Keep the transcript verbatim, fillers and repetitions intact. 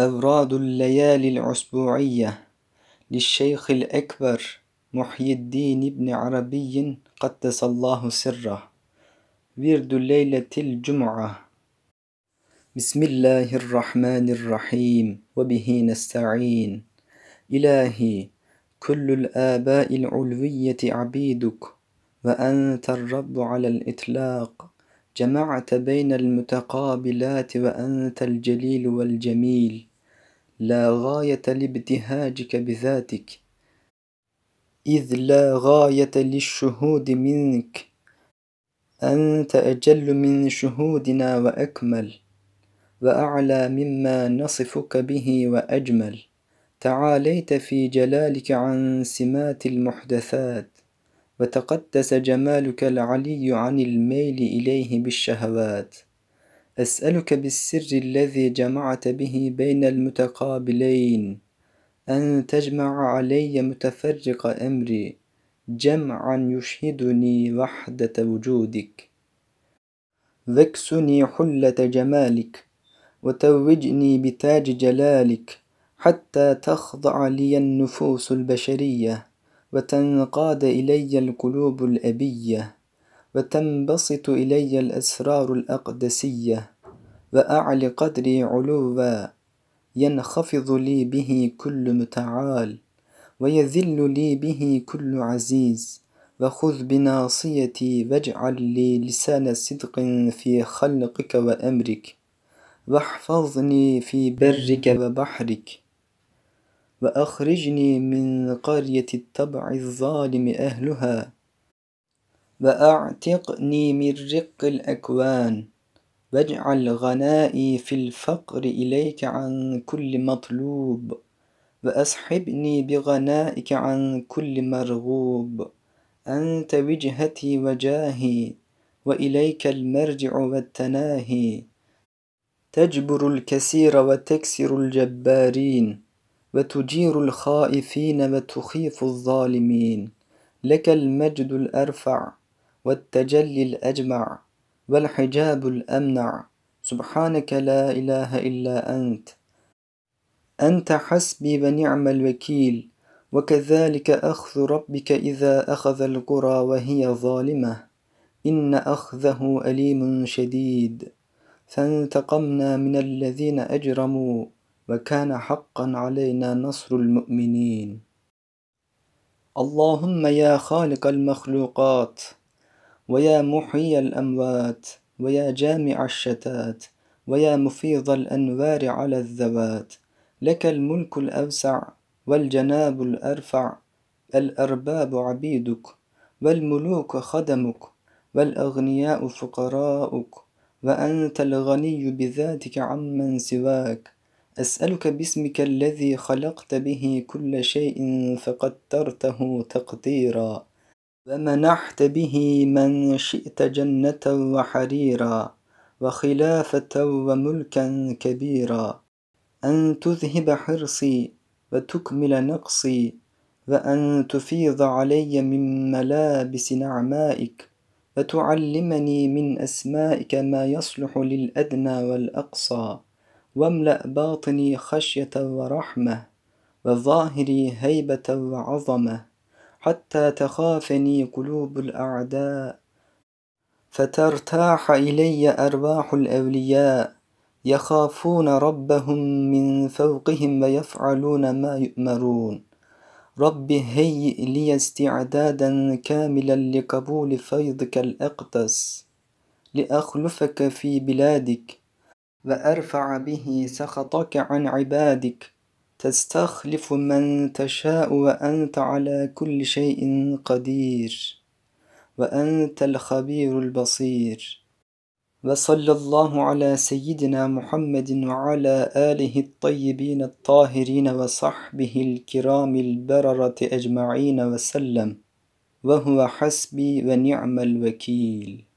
el-Evradu'l-Leyali'l-Usbuiyye Lişşeyhil Ekber Muhyi al-Din ibn Arabi Kaddesallahu Sirrah Virdü Leyletil Cuma Bismillahirrahmanirrahim Ve bihi nesta'in İlahi Küllül âbâil ulviyyeti abiduk Ve enter rabbu alel itlâq جمعت بين المتقابلات وأنت الجليل والجميل لا غاية لابتهاجك بذاتك إذ لا غاية للشهود منك أنت أجل من شهودنا وأكمل وأعلى مما نصفك به وأجمل تعاليت في جلالك عن سمات المحدثات وتقدس جمالك العلي عن الميل إليه بالشهوات أسألك بالسر الذي جمعت به بين المتقابلين أن تجمع علي متفرق أمري جمعا يشهدني وحدة وجودك واكسني حلة جمالك وتوجني بتاج جلالك حتى تخضع لي النفوس البشرية وتنقاد إلي القلوب الأبية وتنبسط إلي الأسرار الأقدسية وأعلي قدري علوا ينخفض لي به كل متعال ويذل لي به كل عزيز وخذ بناصيتي واجعل لي لسان صدق في خلقك وأمرك واحفظني في برك وبحرك وأخرجني من قرية الطبع الظالم أهلها وأعتقني من رق الأكوان واجعل غنائي في الفقر إليك عن كل مطلوب وأسحبني بغنائك عن كل مرغوب أنت وجهتي وجاهي وإليك المرجع والتناهي تجبر الكثير وتكسر الجبارين وتجير الخائفين وتخيف الظالمين لك المجد الأرفع والتجلي الأجمع والحجاب الأمنع سبحانك لا إله إلا أنت أنت حسبي ونعم الوكيل وكذلك أخذ ربك إذا أخذ القرى وهي ظالمة إن أخذه أليم شديد فانتقمنا من الذين أجرموا وَكَانَ حَقًّا عَلَيْنَا نَصْرُ الْمُؤْمِنِينَ اللهم يا خالق المخلوقات ويا محيي الأموات ويا جامع الشتات ويا مفيض الأنوار على الذوات لك الملك الأوسع والجناب الأرفع الأرباب عبيدك والملوك خدمك والأغنياء فقراؤك وأنت الغني بذاتك عمن سواك أسألك باسمك الذي خلقت به كل شيء فقدرته تقديرا ومنحت به من شئت جنة وحريرا وخلافة وملكا كبيرا أن تذهب حرصي وتكمل نقصي وأن تفيض علي من ملابس نعمائك وتعلمني من أسمائك ما يصلح للأدنى والأقصى واملأ باطني خشية ورحمة وظاهري هيبة وعظمة حتى تخافني قلوب الأعداء فترتاح إلي أرواح الأولياء يخافون ربهم من فوقهم ويفعلون ما يؤمرون رب هيئ لي استعدادا كاملا لقبول فيضك الأقدس لأخلفك في بلادك وأرفع به سخطك عن عبادك تستخلف من تشاء وأنت على كل شيء قدير وأنت الخبير البصير وصلى الله على سيدنا محمد وعلى آله الطيبين الطاهرين وصحبه الكرام البررة أجمعين وسلم وهو حسبي ونعم الوكيل.